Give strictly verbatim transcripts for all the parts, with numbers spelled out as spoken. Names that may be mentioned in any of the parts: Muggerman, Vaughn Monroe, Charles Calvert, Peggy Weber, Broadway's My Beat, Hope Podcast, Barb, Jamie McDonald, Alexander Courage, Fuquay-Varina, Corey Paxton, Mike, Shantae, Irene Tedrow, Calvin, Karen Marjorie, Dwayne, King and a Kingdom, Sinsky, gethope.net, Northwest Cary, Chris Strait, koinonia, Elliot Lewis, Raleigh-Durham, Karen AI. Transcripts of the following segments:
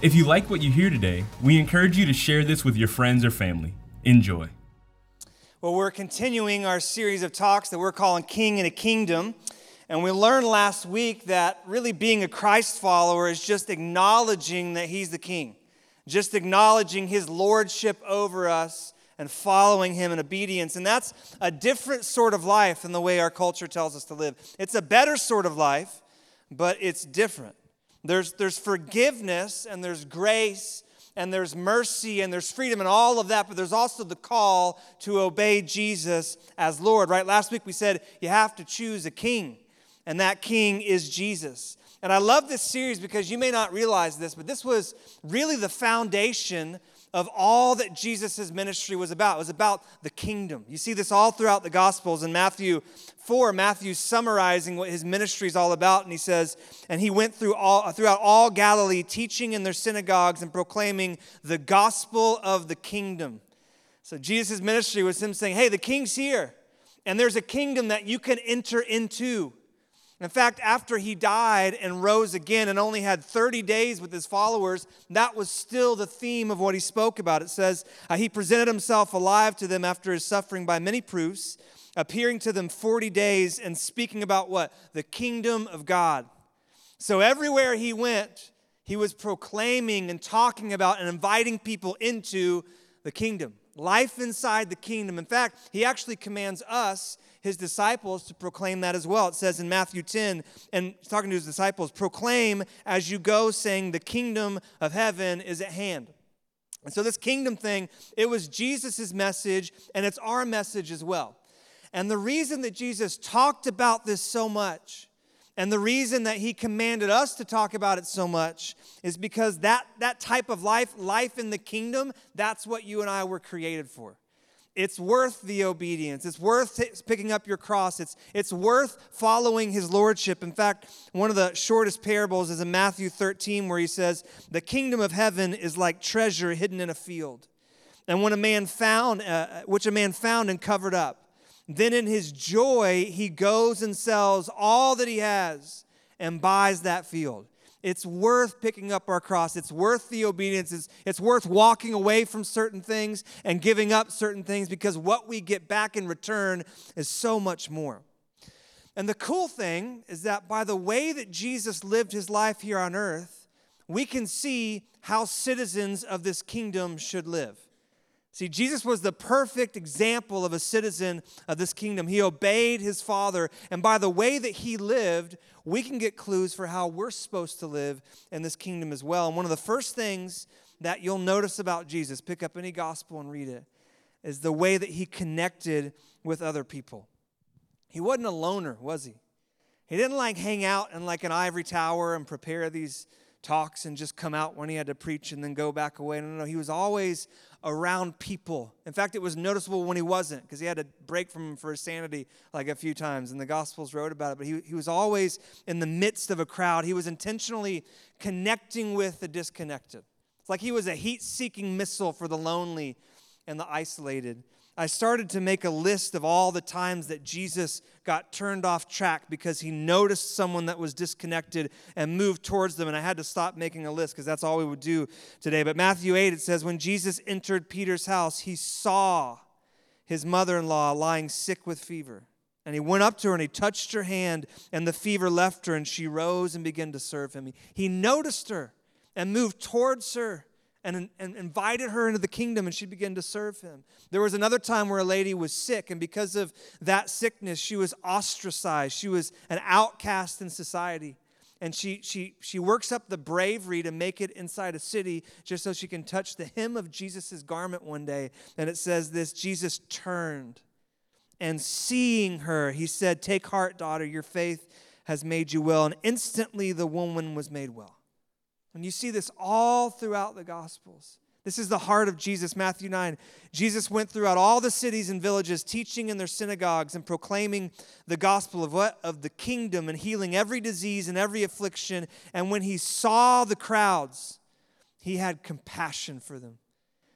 If you like what you hear today, we encourage you to share this with your friends or family. Enjoy. Well, we're continuing our series of talks that we're calling King and a Kingdom. And we learned last week that really being a Christ follower is just acknowledging that he's the king, just acknowledging his lordship over us and following him in obedience. And that's a different sort of life than the way our culture tells us to live. It's a better sort of life, but it's different. There's, there's forgiveness and there's grace and there's mercy and there's freedom and all of that, but there's also the call to obey Jesus as Lord, right? Last week we said you have to choose a king. And that king is Jesus. And I love this series because you may not realize this, but this was really the foundation of all that Jesus' ministry was about. It was about the kingdom. You see this all throughout the Gospels. In Matthew four, Matthew's summarizing what his ministry is all about. And he says, and he went through all, throughout all Galilee, teaching in their synagogues and proclaiming the gospel of the kingdom. So Jesus' ministry was him saying, hey, the king's here. And there's a kingdom that you can enter into. In fact, after he died and rose again and only had thirty days with his followers, that was still the theme of what he spoke about. It says, uh, he presented himself alive to them after his suffering by many proofs, appearing to them forty days and speaking about what? The kingdom of God. So everywhere he went, he was proclaiming and talking about and inviting people into the kingdom. Life inside the kingdom. In fact, he actually commands us, his disciples, to proclaim that as well. It says in Matthew ten, and he's talking to his disciples, proclaim as you go, saying the kingdom of heaven is at hand. And so this kingdom thing, it was Jesus' message, and it's our message as well. And the reason that Jesus talked about this so much, and the reason that he commanded us to talk about it so much is because that, that type of life, life in the kingdom, that's what you and I were created for. It's worth the obedience. It's worth t- picking up your cross. It's, it's worth following his lordship. In fact, one of the shortest parables is in Matthew thirteen where he says, the kingdom of heaven is like treasure hidden in a field, and when a man found, uh, which a man found and covered up. Then in his joy, he goes and sells all that he has and buys that field. It's worth picking up our cross. It's worth the obedience. It's, it's worth walking away from certain things and giving up certain things because what we get back in return is so much more. And the cool thing is that by the way that Jesus lived his life here on earth, we can see how citizens of this kingdom should live. See, Jesus was the perfect example of a citizen of this kingdom. He obeyed his Father, and by the way that he lived, we can get clues for how we're supposed to live in this kingdom as well. And one of the first things that you'll notice about Jesus, pick up any gospel and read it, is the way that he connected with other people. He wasn't a loner, was he? He didn't like hang out in like an ivory tower and prepare these talks and just come out when he had to preach and then go back away. No, no, no. He was always around people. In fact, it was noticeable when he wasn't because he had to break from him for his sanity like a few times, and the Gospels wrote about it. But he, he was always in the midst of a crowd. He was intentionally connecting with the disconnected. It's like he was a heat-seeking missile for the lonely and the isolated. I started to make a list of all the times that Jesus got turned off track because he noticed someone that was disconnected and moved towards them. And I had to stop making a list because that's all we would do today. But Matthew eight, it says, when Jesus entered Peter's house, he saw his mother-in-law lying sick with fever. And he went up to her and he touched her hand, and the fever left her, and she rose and began to serve him. He noticed her and moved towards her. And, and invited her into the kingdom, and she began to serve him. There was another time where a lady was sick, and because of that sickness, she was ostracized. She was an outcast in society. And she she she works up the bravery to make it inside a city just so she can touch the hem of Jesus' garment one day. And it says this, Jesus turned, and seeing her, he said, take heart, daughter, your faith has made you well. And instantly the woman was made well. And you see this all throughout the Gospels. This is the heart of Jesus. Matthew nine. Jesus went throughout all the cities and villages, teaching in their synagogues and proclaiming the gospel of what? Of the kingdom, and healing every disease and every affliction. And when he saw the crowds, he had compassion for them.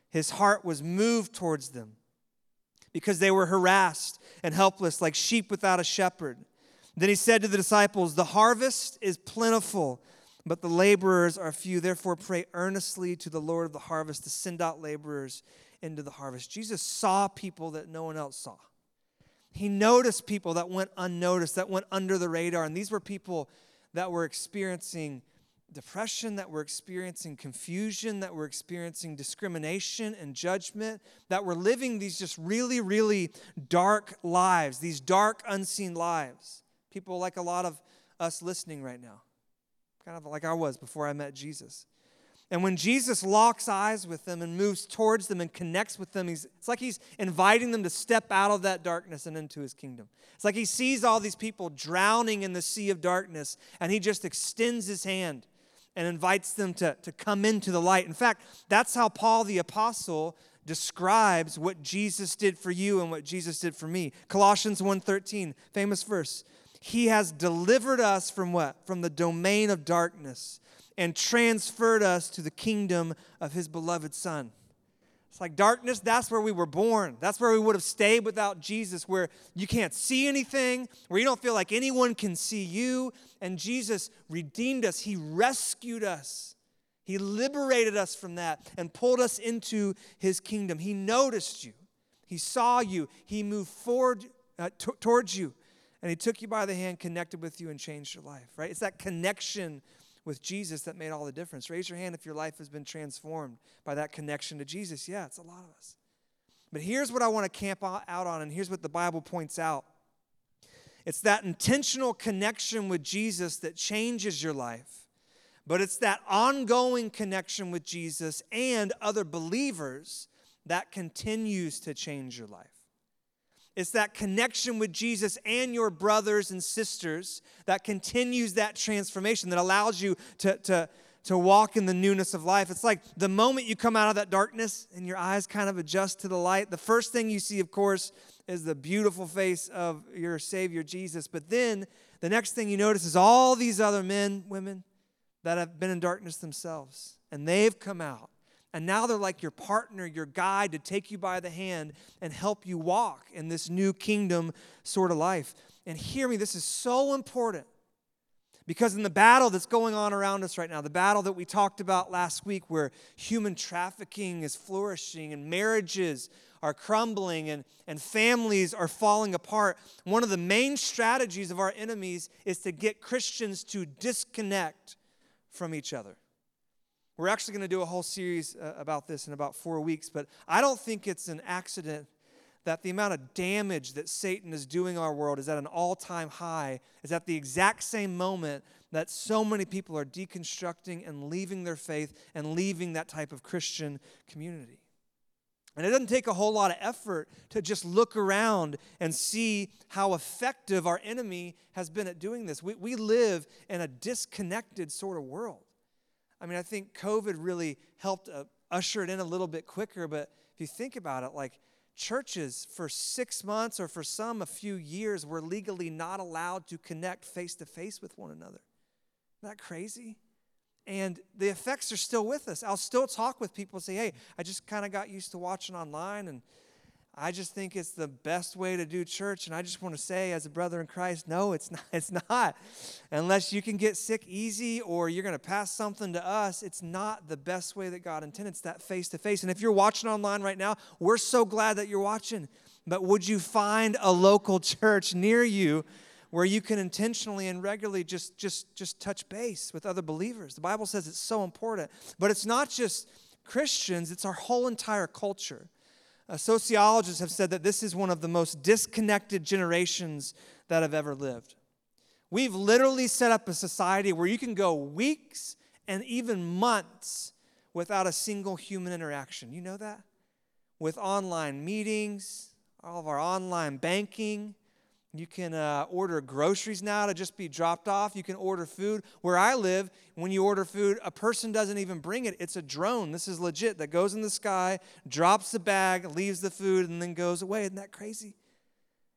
His heart was moved towards them because they were harassed and helpless like sheep without a shepherd. Then he said to the disciples, the harvest is plentiful, but the laborers are few. Therefore, pray earnestly to the Lord of the harvest to send out laborers into the harvest. Jesus saw people that no one else saw. He noticed people that went unnoticed, that went under the radar. And these were people that were experiencing depression, that were experiencing confusion, that were experiencing discrimination and judgment, that were living these just really, really dark lives, these dark, unseen lives. People like a lot of us listening right now, kind of like I was before I met Jesus. And when Jesus locks eyes with them and moves towards them and connects with them, he's, it's like he's inviting them to step out of that darkness and into his kingdom. It's like he sees all these people drowning in the sea of darkness, and he just extends his hand and invites them to, to come into the light. In fact, that's how Paul the Apostle describes what Jesus did for you and what Jesus did for me. Colossians one thirteen, famous verse. He has delivered us from what? From the domain of darkness and transferred us to the kingdom of his beloved Son. It's like darkness, that's where we were born. That's where we would have stayed without Jesus, where you can't see anything, where you don't feel like anyone can see you. And Jesus redeemed us. He rescued us. He liberated us from that and pulled us into his kingdom. He noticed you. He saw you. He moved forward uh, t- towards you. And he took you by the hand, connected with you, and changed your life, right? It's that connection with Jesus that made all the difference. Raise your hand if your life has been transformed by that connection to Jesus. Yeah, it's a lot of us. But here's what I want to camp out on, and here's what the Bible points out. It's that intentional connection with Jesus that changes your life, but it's that ongoing connection with Jesus and other believers that continues to change your life. It's that connection with Jesus and your brothers and sisters that continues that transformation, that allows you to, to, to walk in the newness of life. It's like the moment you come out of that darkness and your eyes kind of adjust to the light, the first thing you see, of course, is the beautiful face of your Savior Jesus. But then the next thing you notice is all these other men, women that have been in darkness themselves, and they've come out. And now they're like your partner, your guide to take you by the hand and help you walk in this new kingdom sort of life. And hear me, this is so important because in the battle that's going on around us right now, the battle that we talked about last week where human trafficking is flourishing and marriages are crumbling and, and families are falling apart, one of the main strategies of our enemies is to get Christians to disconnect from each other. We're actually going to do a whole series about this in about four weeks, but I don't think it's an accident that the amount of damage that Satan is doing our world is at an all-time high, is at the exact same moment that so many people are deconstructing and leaving their faith and leaving that type of Christian community. And it doesn't take a whole lot of effort to just look around and see how effective our enemy has been at doing this. We, we live in a disconnected sort of world. I mean, I think COVID really helped uh, usher it in a little bit quicker, but if you think about it, like churches for six months or for some a few years were legally not allowed to connect face-to-face with one another. Isn't that crazy? And the effects are still with us. I'll still talk with people and say, hey, I just kind of got used to watching online, and I just think it's the best way to do church, and I just want to say as a brother in Christ, no, it's not. It's not. Unless you can get sick easy or you're going to pass something to us, it's not the best way that God intended. It's that face-to-face. And if you're watching online right now, we're so glad that you're watching. But would you find a local church near you where you can intentionally and regularly just, just, just touch base with other believers? The Bible says it's so important. But it's not just Christians. It's our whole entire culture. Uh, sociologists have said that this is one of the most disconnected generations that have ever lived. We've literally set up a society where you can go weeks and even months without a single human interaction. You know that? With online meetings, all of our online banking, You can uh, order groceries now to just be dropped off. You can order food. Where I live, when you order food, a person doesn't even bring it. It's a drone. This is legit. That goes in the sky, drops the bag, leaves the food, and then goes away. Isn't that crazy?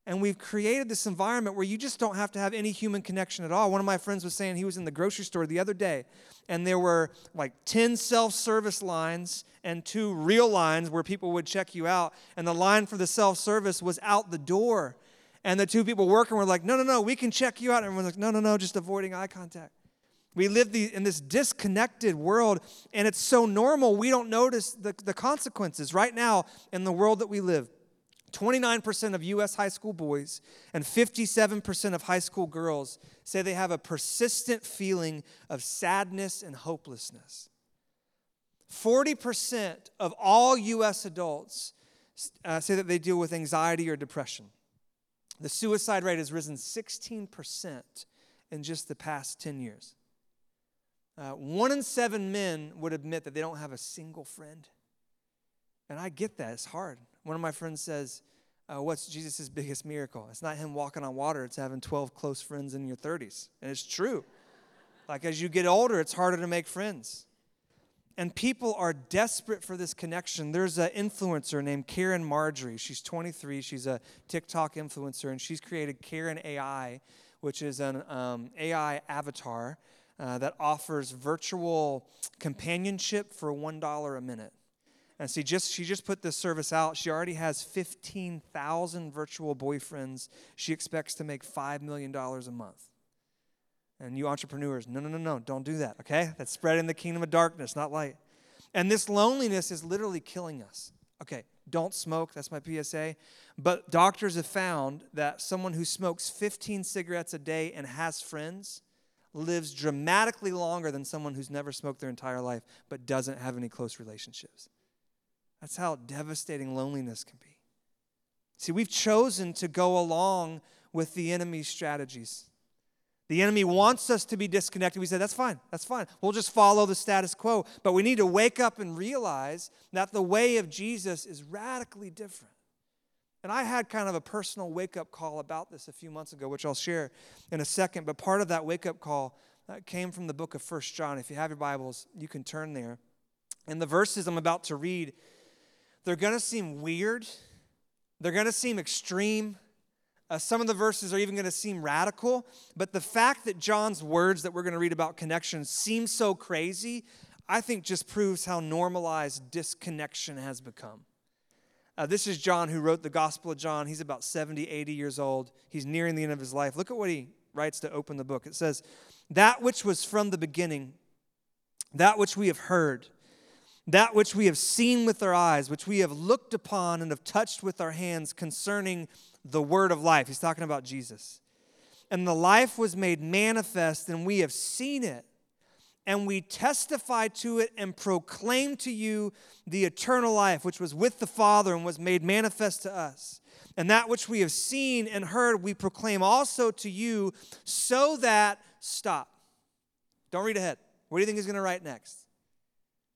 And we've created this environment where you just don't have to have any human connection at all. One of my friends was saying he was in the grocery store the other day, and there were like ten self-service lines and two real lines where people would check you out. And the line for the self-service was out the door. And the two people working were like, no, no, no, we can check you out. And everyone's like, no, no, no, just avoiding eye contact. We live the, in this disconnected world, and it's so normal we don't notice the, the consequences. Right now in the world that we live, twenty-nine percent of U S high school boys and fifty-seven percent of high school girls say they have a persistent feeling of sadness and hopelessness. forty percent of all U S adults uh, say that they deal with anxiety or depression. The suicide rate has risen sixteen percent in just the past ten years. Uh, one in seven men would admit that they don't have a single friend. And I get that. It's hard. One of my friends says, uh, what's Jesus' biggest miracle? It's not him walking on water. It's having twelve close friends in your thirties. And it's true. Like, as you get older, it's harder to make friends. And people are desperate for this connection. There's an influencer named Karen Marjorie. She's twenty-three. She's a TikTok influencer, and she's created Karen A I, which is an um, A I avatar uh, that offers virtual companionship for one dollar a minute. And she just she just put this service out. She already has fifteen thousand virtual boyfriends. She expects to make five million dollars a month. And you entrepreneurs, no, no, no, no, don't do that, okay? That's spreading the kingdom of darkness, not light. And this loneliness is literally killing us. Okay, don't smoke. That's my P S A. But doctors have found that someone who smokes fifteen cigarettes a day and has friends lives dramatically longer than someone who's never smoked their entire life but doesn't have any close relationships. That's how devastating loneliness can be. See, we've chosen to go along with the enemy's strategies. The enemy wants us to be disconnected. We say, that's fine, that's fine. We'll just follow the status quo. But we need to wake up and realize that the way of Jesus is radically different. And I had kind of a personal wake-up call about this a few months ago, which I'll share in a second. But part of that wake-up call came from the book of First John. If you have your Bibles, you can turn there. And the verses I'm about to read, they're going to seem weird. They're going to seem extreme. Uh, some of the verses are even going to seem radical, but the fact that John's words that we're going to read about connection seem so crazy, I think just proves how normalized disconnection has become. Uh, this is John who wrote the Gospel of John. He's about seventy, eighty years old. He's nearing the end of his life. Look at what he writes to open the book. It says, "That which was from the beginning, that which we have heard, that which we have seen with our eyes, which we have looked upon and have touched with our hands concerning the word of life." He's talking about Jesus. "And the life was made manifest, and we have seen it, and we testify to it and proclaim to you the eternal life, which was with the Father and was made manifest to us. And that which we have seen and heard, we proclaim also to you, so that," stop. Don't read ahead. What do you think he's going to write next?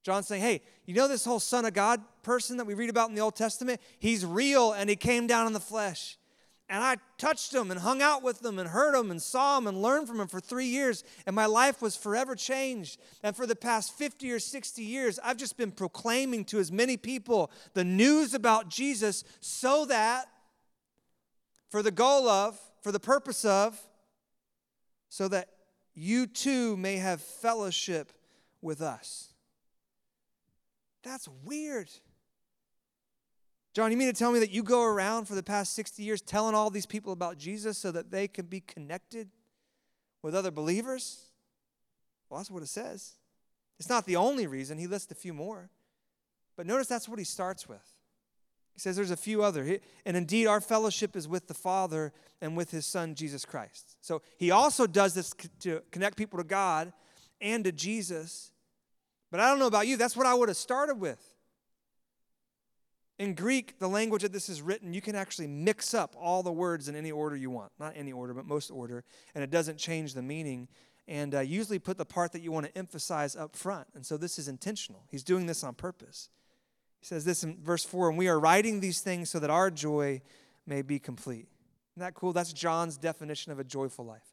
John's saying, hey, you know this whole Son of God person that we read about in the Old Testament? He's real, and he came down in the flesh. And I touched him and hung out with him and heard him and saw him and learned from him for three years, and my life was forever changed. And for the past fifty or sixty years, I've just been proclaiming to as many people the news about Jesus so that, for the goal of, for the purpose of, so that you too may have fellowship with us. That's weird. John, you mean to tell me that you go around for the past sixty years telling all these people about Jesus so that they can be connected with other believers? Well, that's what it says. It's not the only reason. He lists a few more. But notice that's what he starts with. He says there's a few other. "And indeed, our fellowship is with the Father and with his Son, Jesus Christ." So he also does this to connect people to God and to Jesus. But I don't know about you, that's what I would have started with. In Greek, the language that this is written, you can actually mix up all the words in any order you want. Not any order, but most order. And it doesn't change the meaning. And uh, usually put the part that you want to emphasize up front. And so this is intentional. He's doing this on purpose. He says this in verse four, "And we are writing these things so that our joy may be complete." Isn't that cool? That's John's definition of a joyful life.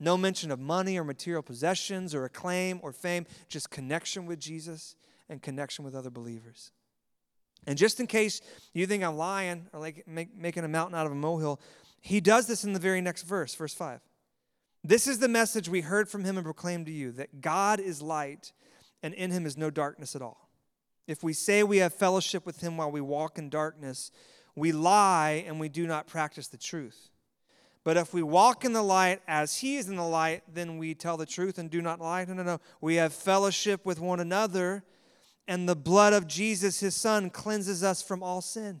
No mention of money or material possessions or acclaim or fame, just connection with Jesus and connection with other believers. And just in case you think I'm lying or like make, making a mountain out of a molehill, he does this in the very next verse, verse five. This is the message we heard from him and proclaimed to you, that God is light and in him is no darkness at all. If we say we have fellowship with him while we walk in darkness, we lie and we do not practice the truth. But if we walk in the light as he is in the light, then we tell the truth and do not lie. No, no, no. We have fellowship with one another, and the blood of Jesus, his son, cleanses us from all sin. Isn't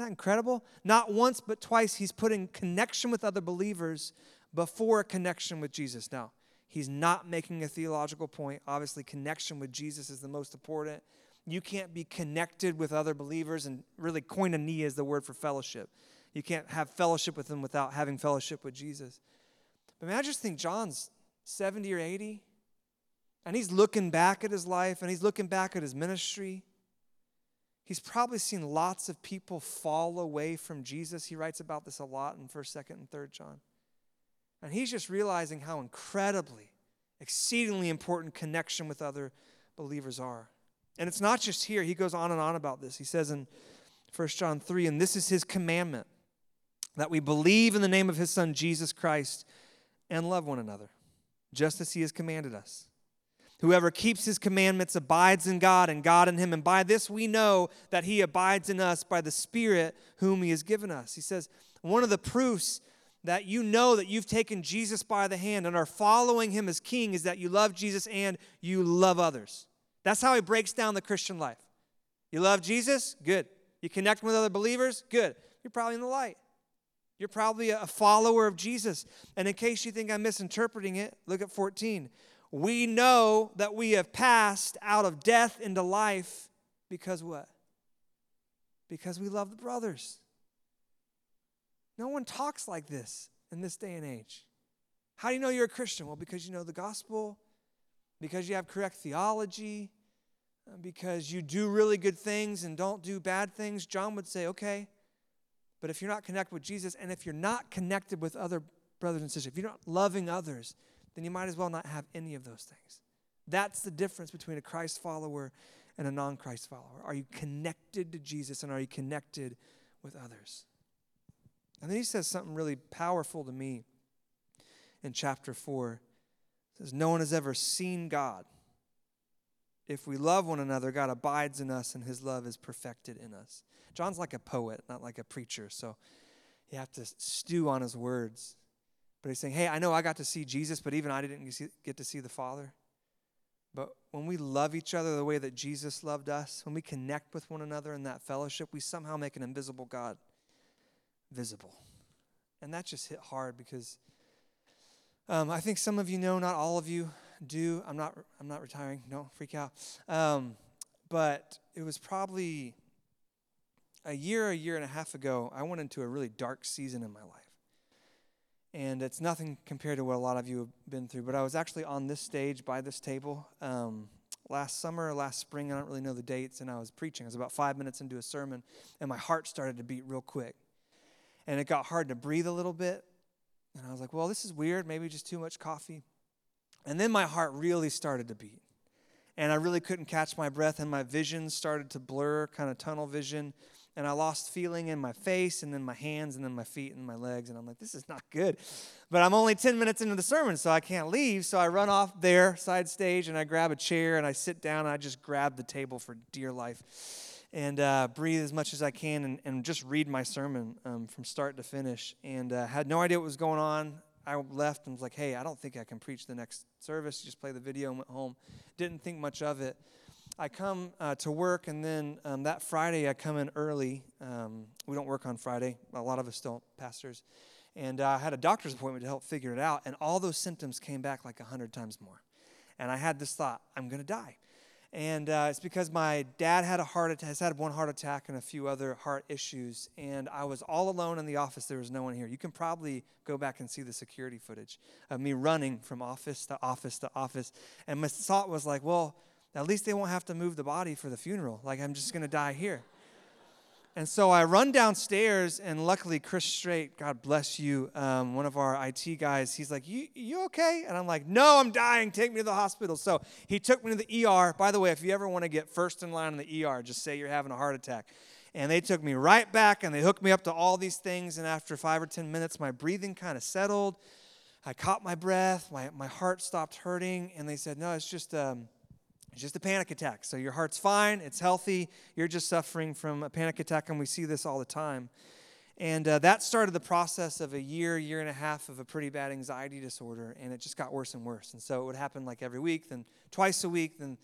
that incredible? Not once, but twice, he's put in connection with other believers before a connection with Jesus. Now, he's not making a theological point. Obviously, connection with Jesus is the most important. You can't be connected with other believers, and really koinonia is the word for fellowship. You can't have fellowship with them without having fellowship with Jesus. But I mean, I just think John's seventy or eighty, and he's looking back at his life, and he's looking back at his ministry. He's probably seen lots of people fall away from Jesus. He writes about this a lot in first, second, and third John. And he's just realizing how incredibly, exceedingly important connection with other believers are. And it's not just here. He goes on and on about this. He says in first John three, and this is his commandment, that we believe in the name of his son, Jesus Christ, and love one another, just as he has commanded us. Whoever keeps his commandments abides in God, and God in him. And by this we know that he abides in us, by the Spirit whom he has given us. He says, one of the proofs that you know that you've taken Jesus by the hand and are following him as king is that you love Jesus and you love others. That's how he breaks down the Christian life. You love Jesus? Good. You connect with other believers? Good. You're probably in the light. You're probably a follower of Jesus. And in case you think I'm misinterpreting it, look at fourteen. We know that we have passed out of death into life because what? Because we love the brothers. No one talks like this in this day and age. How do you know you're a Christian? Well, because you know the gospel, because you have correct theology, because you do really good things and don't do bad things. John would say, okay, but if you're not connected with Jesus and if you're not connected with other brothers and sisters, if you're not loving others, then you might as well not have any of those things. That's the difference between a Christ follower and a non-Christ follower. Are you connected to Jesus and are you connected with others? And then he says something really powerful to me in chapter four. It says, no one has ever seen God. If we love one another, God abides in us and his love is perfected in us. John's like a poet, not like a preacher, so you have to stew on his words. But he's saying, hey, I know I got to see Jesus, but even I didn't get to see the Father. But when we love each other the way that Jesus loved us, when we connect with one another in that fellowship, we somehow make an invisible God visible. And that just hit hard because Um, I think some of you know, not all of you do. I'm not I'm not retiring. Don't freak out. Um, but it was probably a year, a year and a half ago, I went into a really dark season in my life. And it's nothing compared to what a lot of you have been through. But I was actually on this stage by this table um, last summer, or last spring. I don't really know the dates. And I was preaching. I was about five minutes into a sermon. And my heart started to beat real quick. And it got hard to breathe a little bit. And I was like, well, this is weird. Maybe just too much coffee. And then my heart really started to beat. And I really couldn't catch my breath. And my vision started to blur, kind of tunnel vision. And I lost feeling in my face and then my hands and then my feet and my legs. And I'm like, this is not good. But I'm only ten minutes into the sermon, so I can't leave. So I run off there, side stage, and I grab a chair. And I sit down. And I just grab the table for dear life. And uh, breathe as much as I can and, and just read my sermon um, from start to finish. And uh, had no idea what was going on. I left and was like, hey, I don't think I can preach the next service. Just play the video and went home. Didn't think much of it. I come uh, to work, and then um, that Friday I come in early. Um, we don't work on Friday. A lot of us don't, pastors. And uh, I had a doctor's appointment to help figure it out. And all those symptoms came back like a hundred times more. And I had this thought, I'm going to die. And uh, it's because my dad had a heart attack, has had one heart attack and a few other heart issues. And I was all alone in the office. There was no one here. You can probably go back and see the security footage of me running from office to office to office. And my thought was like, well, at least they won't have to move the body for the funeral. Like, I'm just going to die here. And so I run downstairs, and luckily Chris Strait, God bless you, um, one of our I T guys, he's like, you, you okay? And I'm like, no, I'm dying. Take me to the hospital. So he took me to the E R. By the way, if you ever want to get first in line in the E R, just say you're having a heart attack. And they took me right back, and they hooked me up to all these things. And after five or ten minutes, my breathing kind of settled. I caught my breath. My, my heart stopped hurting. And they said, no, it's just... Um, It's just a panic attack. So your heart's fine. It's healthy. You're just suffering from a panic attack, and we see this all the time. And uh, that started the process of a year, year and a half of a pretty bad anxiety disorder, and it just got worse and worse. And so it would happen like every week, then twice a week, then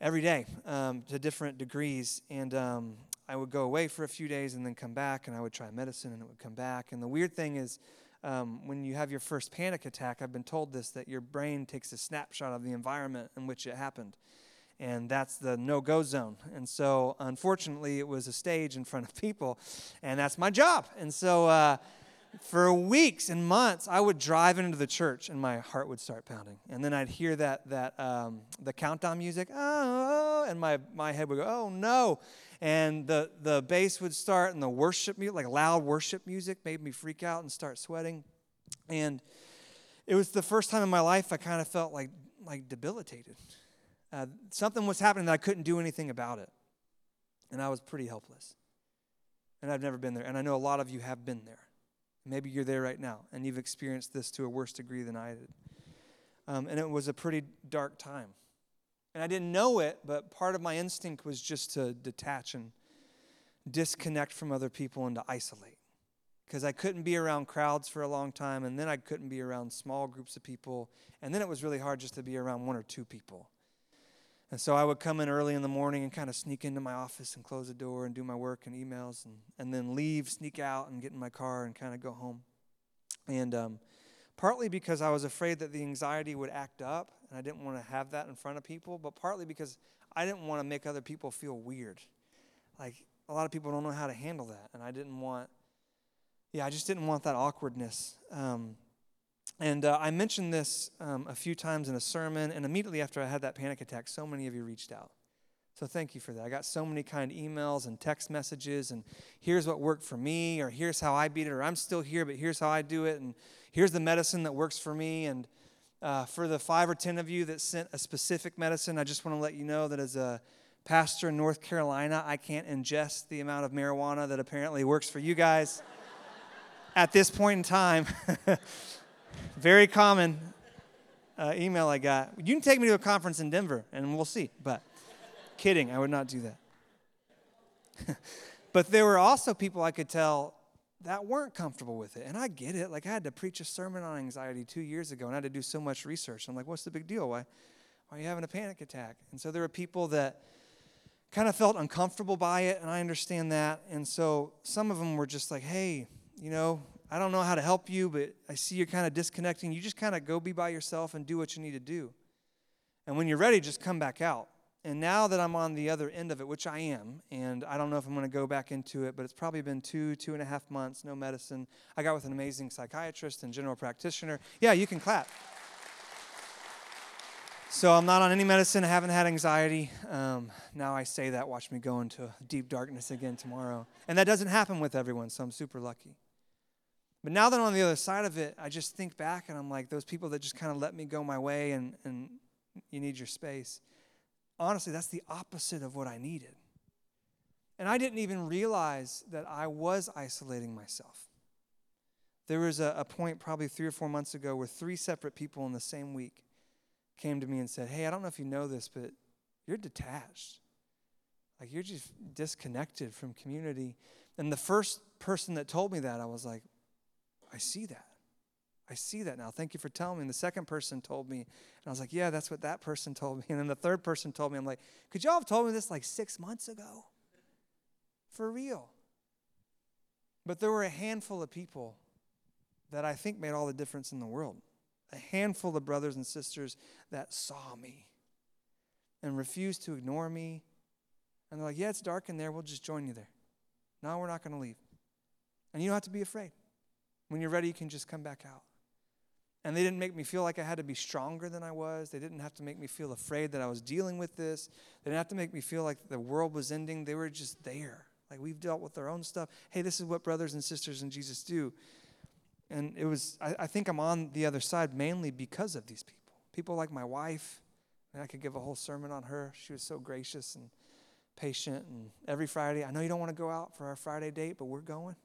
every day um, to different degrees. And um, I would go away for a few days and then come back, and I would try medicine, and it would come back. And the weird thing is, Um, when you have your first panic attack, I've been told this, that your brain takes a snapshot of the environment in which it happened. And that's the no-go zone. And so, unfortunately, it was a stage in front of people. And that's my job. And so, uh, for weeks and months, I would drive into the church, and my heart would start pounding. And then I'd hear that, that um, the countdown music, oh, and my, my head would go, oh, no. And the, the bass would start, and the worship music, like loud worship music, made me freak out and start sweating. And it was the first time in my life I kind of felt like like debilitated. Uh, something was happening that I couldn't do anything about it. And I was pretty helpless. And I've never been there. And I know a lot of you have been there. Maybe you're there right now, and you've experienced this to a worse degree than I did. Um, and it was a pretty dark time. And I didn't know it, but part of my instinct was just to detach and disconnect from other people and to isolate. Because I couldn't be around crowds for a long time, and then I couldn't be around small groups of people. And then it was really hard just to be around one or two people. And so I would come in early in the morning and kind of sneak into my office and close the door and do my work and emails, and, and then leave, sneak out, and get in my car and kind of go home. And um, partly because I was afraid that the anxiety would act up, and I didn't want to have that in front of people, but partly because I didn't want to make other people feel weird. Like, a lot of people don't know how to handle that, and I didn't want, yeah, I just didn't want that awkwardness. Um, and uh, I mentioned this um, a few times in a sermon, and immediately after I had that panic attack, so many of you reached out. So thank you for that. I got so many kind emails and text messages, and here's what worked for me, or here's how I beat it, or I'm still here, but here's how I do it, and here's the medicine that works for me. And Uh, for the five or ten of you that sent a specific medicine, I just want to let you know that as a pastor in North Carolina, I can't ingest the amount of marijuana that apparently works for you guys at this point in time. Very common uh, email I got. You can take me to a conference in Denver, and we'll see. But kidding, I would not do that. But there were also people I could tell that weren't comfortable with it. And I get it. Like, I had to preach a sermon on anxiety two years ago, and I had to do so much research. I'm like, what's the big deal? Why, why are you having a panic attack? And so there were people that kind of felt uncomfortable by it, and I understand that. And so some of them were just like, hey, you know, I don't know how to help you, but I see you're kind of disconnecting. You just kind of go be by yourself and do what you need to do. And when you're ready, just come back out. And now that I'm on the other end of it, which I am, and I don't know if I'm going to go back into it, but it's probably been two, two and a half months, no medicine. I got with an amazing psychiatrist and general practitioner. Yeah, you can clap. So I'm not on any medicine. I haven't had anxiety. Um, now I say that, watch me go into deep darkness again tomorrow. And that doesn't happen with everyone, so I'm super lucky. But now that I'm on the other side of it, I just think back, and I'm like, those people that just kind of let me go my way, and, and you need your space. Honestly, that's the opposite of what I needed. And I didn't even realize that I was isolating myself. There was a, a point probably three or four months ago where three separate people in the same week came to me and said, hey, I don't know if you know this, but you're detached. Like, you're just disconnected from community. And the first person that told me that, I was like, I see that. I see that now. Thank you for telling me. And the second person told me, and I was like, yeah, that's what that person told me. And then the third person told me, I'm like, could y'all have told me this like six months ago? For real. But there were a handful of people that I think made all the difference in the world. A handful of brothers and sisters that saw me and refused to ignore me. And they're like, yeah, it's dark in there. We'll just join you there. No, we're not going to leave. And you don't have to be afraid. When you're ready, you can just come back out. And they didn't make me feel like I had to be stronger than I was. They didn't have to make me feel afraid that I was dealing with this. They didn't have to make me feel like the world was ending. They were just there. Like, we've dealt with our own stuff. Hey, this is what brothers and sisters in Jesus do. And it was, I, I think I'm on the other side mainly because of these people. People like my wife, and I could give a whole sermon on her. She was so gracious and patient. And every Friday, I know you don't want to go out for our Friday date, but we're going.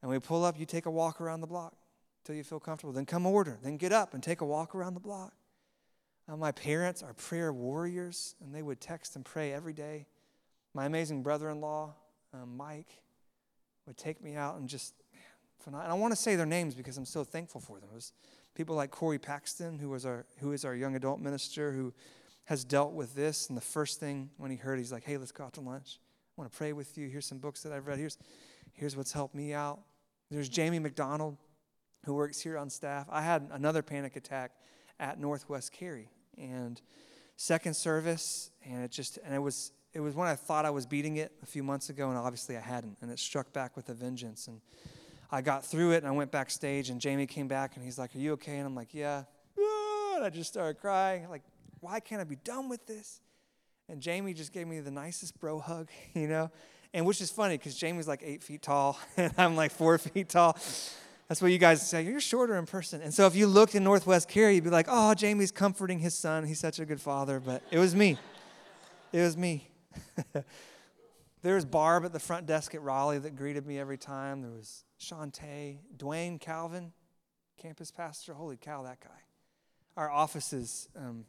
And we pull up, you take a walk around the block till you feel comfortable. Then come order. Then get up and take a walk around the block. Uh, my parents are prayer warriors, and they would text and pray every day. My amazing brother-in-law, uh, Mike, would take me out and just, man, and I want to say their names because I'm so thankful for them. It was people like Corey Paxton, who was our who is our young adult minister, who has dealt with this. And the first thing when he heard, he's like, hey, let's go out to lunch. I want to pray with you. Here's some books that I've read. Here's, here's what's helped me out. There's Jamie McDonald, who works here on staff. I had another panic attack at Northwest Cary and second service, and it just and it was it was when I thought I was beating it a few months ago, and obviously I hadn't, and it struck back with a vengeance. And I got through it, and I went backstage, and Jamie came back, and he's like, "Are you okay?" And I'm like, "Yeah." And I just started crying, like, "Why can't I be done with this?" And Jamie just gave me the nicest bro hug, you know, and which is funny because Jamie's like eight feet tall, and I'm like four feet tall. That's what you guys say. You're shorter in person. And so if you looked in Northwest Cary, you'd be like, oh, Jamie's comforting his son. He's such a good father. But it was me. It was me. There was Barb at the front desk at Raleigh that greeted me every time. There was Shantae, Dwayne, Calvin, campus pastor. Holy cow, that guy. Our offices um,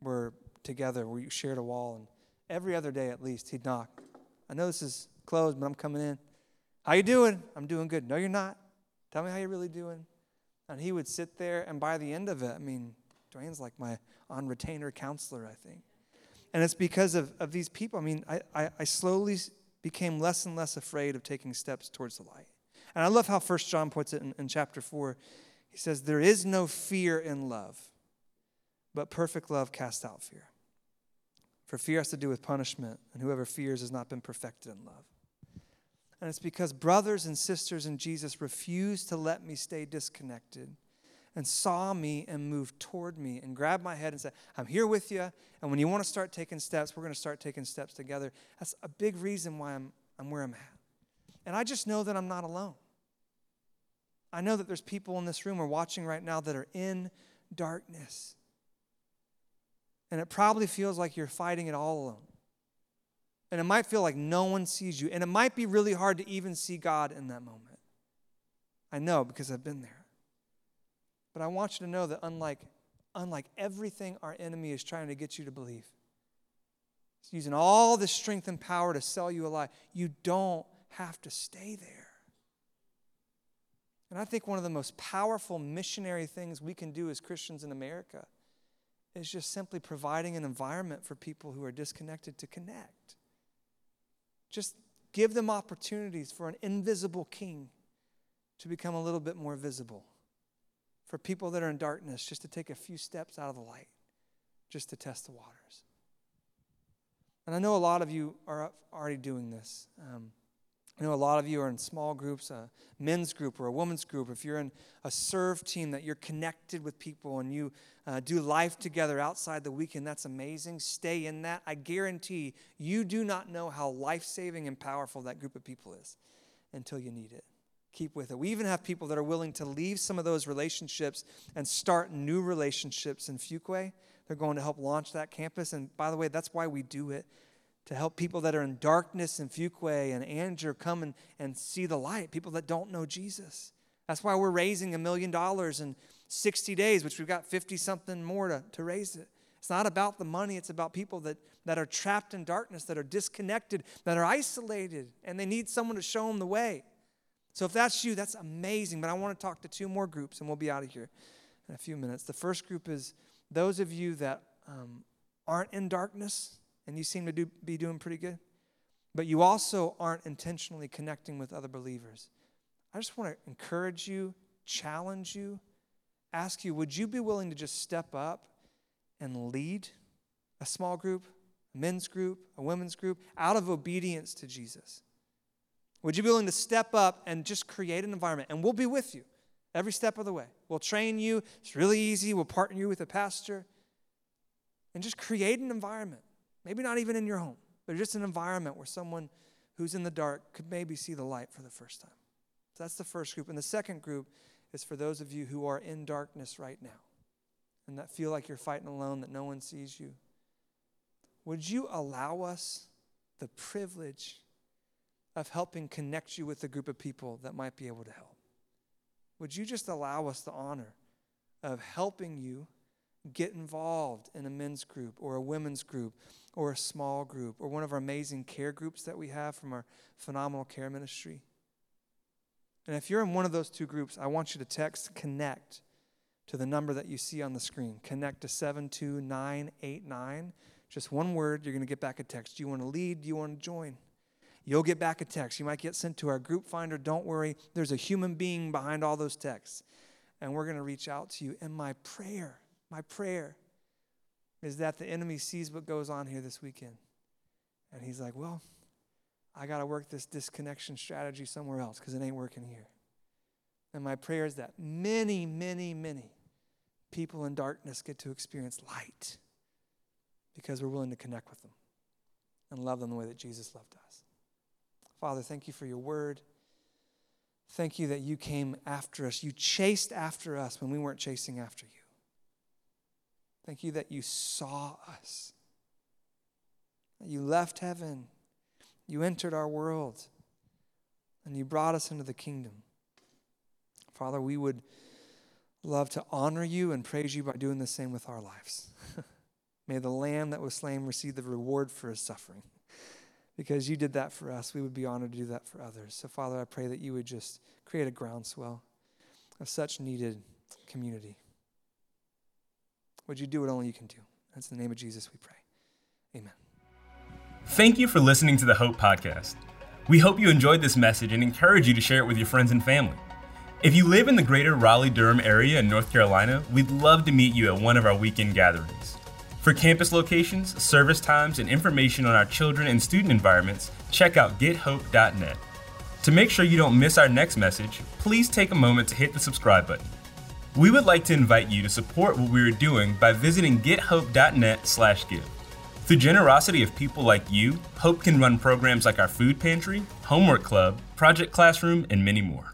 were together. We shared a wall. And every other day at least, he'd knock. I know this is closed, but I'm coming in. How you doing? I'm doing good. No, you're not. Tell me how you're really doing. And he would sit there, and by the end of it, I mean, Dwayne's like my on-retainer counselor, I think. And it's because of, of these people. I mean, I, I, I slowly became less and less afraid of taking steps towards the light. And I love how First John puts it in, in chapter four. He says, there is no fear in love, but perfect love casts out fear. For fear has to do with punishment, and whoever fears has not been perfected in love. And it's because brothers and sisters in Jesus refused to let me stay disconnected and saw me and moved toward me and grabbed my head and said, I'm here with you. And when you want to start taking steps, we're going to start taking steps together. That's a big reason why I'm, I'm where I'm at. And I just know that I'm not alone. I know that there's people in this room or watching right now that are in darkness. And it probably feels like you're fighting it all alone. And it might feel like no one sees you. And it might be really hard to even see God in that moment. I know because I've been there. But I want you to know that unlike, unlike everything our enemy is trying to get you to believe, it's using all the strength and power to sell you a lie. You don't have to stay there. And I think one of the most powerful missionary things we can do as Christians in America is just simply providing an environment for people who are disconnected to connect. Just give them opportunities for an invisible king to become a little bit more visible. For people that are in darkness, just to take a few steps out of the light, just to test the waters. And I know a lot of you are already doing this. Um, I know a lot of you are in small groups, a men's group or a women's group. If you're in a serve team, that you're connected with people and you uh, do life together outside the weekend, that's amazing. Stay in that. I guarantee you do not know how life-saving and powerful that group of people is until you need it. Keep with it. We even have people that are willing to leave some of those relationships and start new relationships in Fuquay. They're going to help launch that campus. And by the way, that's why we do it. To help people that are in darkness in Fuquay and Anger come and, and see the light, people that don't know Jesus. That's why we're raising a million dollars in sixty days, which we've got fifty-something more to, to raise it. It's not about the money. It's about people that, that are trapped in darkness, that are disconnected, that are isolated, and they need someone to show them the way. So if that's you, that's amazing. But I want to talk to two more groups, and we'll be out of here in a few minutes. The first group is those of you that um, aren't in darkness, and you seem to do, be doing pretty good. But you also aren't intentionally connecting with other believers. I just want to encourage you, challenge you, ask you, would you be willing to just step up and lead a small group, a men's group, a women's group, out of obedience to Jesus? Would you be willing to step up and just create an environment? And we'll be with you every step of the way. We'll train you. It's really easy. We'll partner you with a pastor. And just create an environment. Maybe not even in your home, but just an environment where someone who's in the dark could maybe see the light for the first time. So that's the first group. And the second group is for those of you who are in darkness right now and that feel like you're fighting alone, that no one sees you. Would you allow us the privilege of helping connect you with a group of people that might be able to help? Would you just allow us the honor of helping you get involved in a men's group or a women's group or a small group or one of our amazing care groups that we have from our phenomenal care ministry? And if you're in one of those two groups, I want you to text CONNECT to the number that you see on the screen. CONNECT to seven two nine eight nine. Just one word, you're going to get back a text. Do you want to lead? Do you want to join? You'll get back a text. You might get sent to our group finder. Don't worry. There's a human being behind all those texts. And we're going to reach out to you. And my prayer, my prayer is that the enemy sees what goes on here this weekend. And he's like, well, I got to work this disconnection strategy somewhere else because it ain't working here. And my prayer is that many, many, many people in darkness get to experience light because we're willing to connect with them and love them the way that Jesus loved us. Father, thank you for your word. Thank you that you came after us. You chased after us when we weren't chasing after you. Thank you that you saw us. You left heaven. You entered our world. And you brought us into the kingdom. Father, we would love to honor you and praise you by doing the same with our lives. May the lamb that was slain receive the reward for his suffering. Because you did that for us, we would be honored to do that for others. So, Father, I pray that you would just create a groundswell of such needed community. Would you do what only you can do? That's in the name of Jesus we pray. Amen. Thank you for listening to the Hope Podcast. We hope you enjoyed this message and encourage you to share it with your friends and family. If you live in the greater Raleigh-Durham area in North Carolina, we'd love to meet you at one of our weekend gatherings. For campus locations, service times, and information on our children and student environments, check out get hope dot net. To make sure you don't miss our next message, please take a moment to hit the subscribe button. We would like to invite you to support what we are doing by visiting get hope dot net slash give. Through generosity of people like you, Hope can run programs like our food pantry, homework club, project classroom, and many more.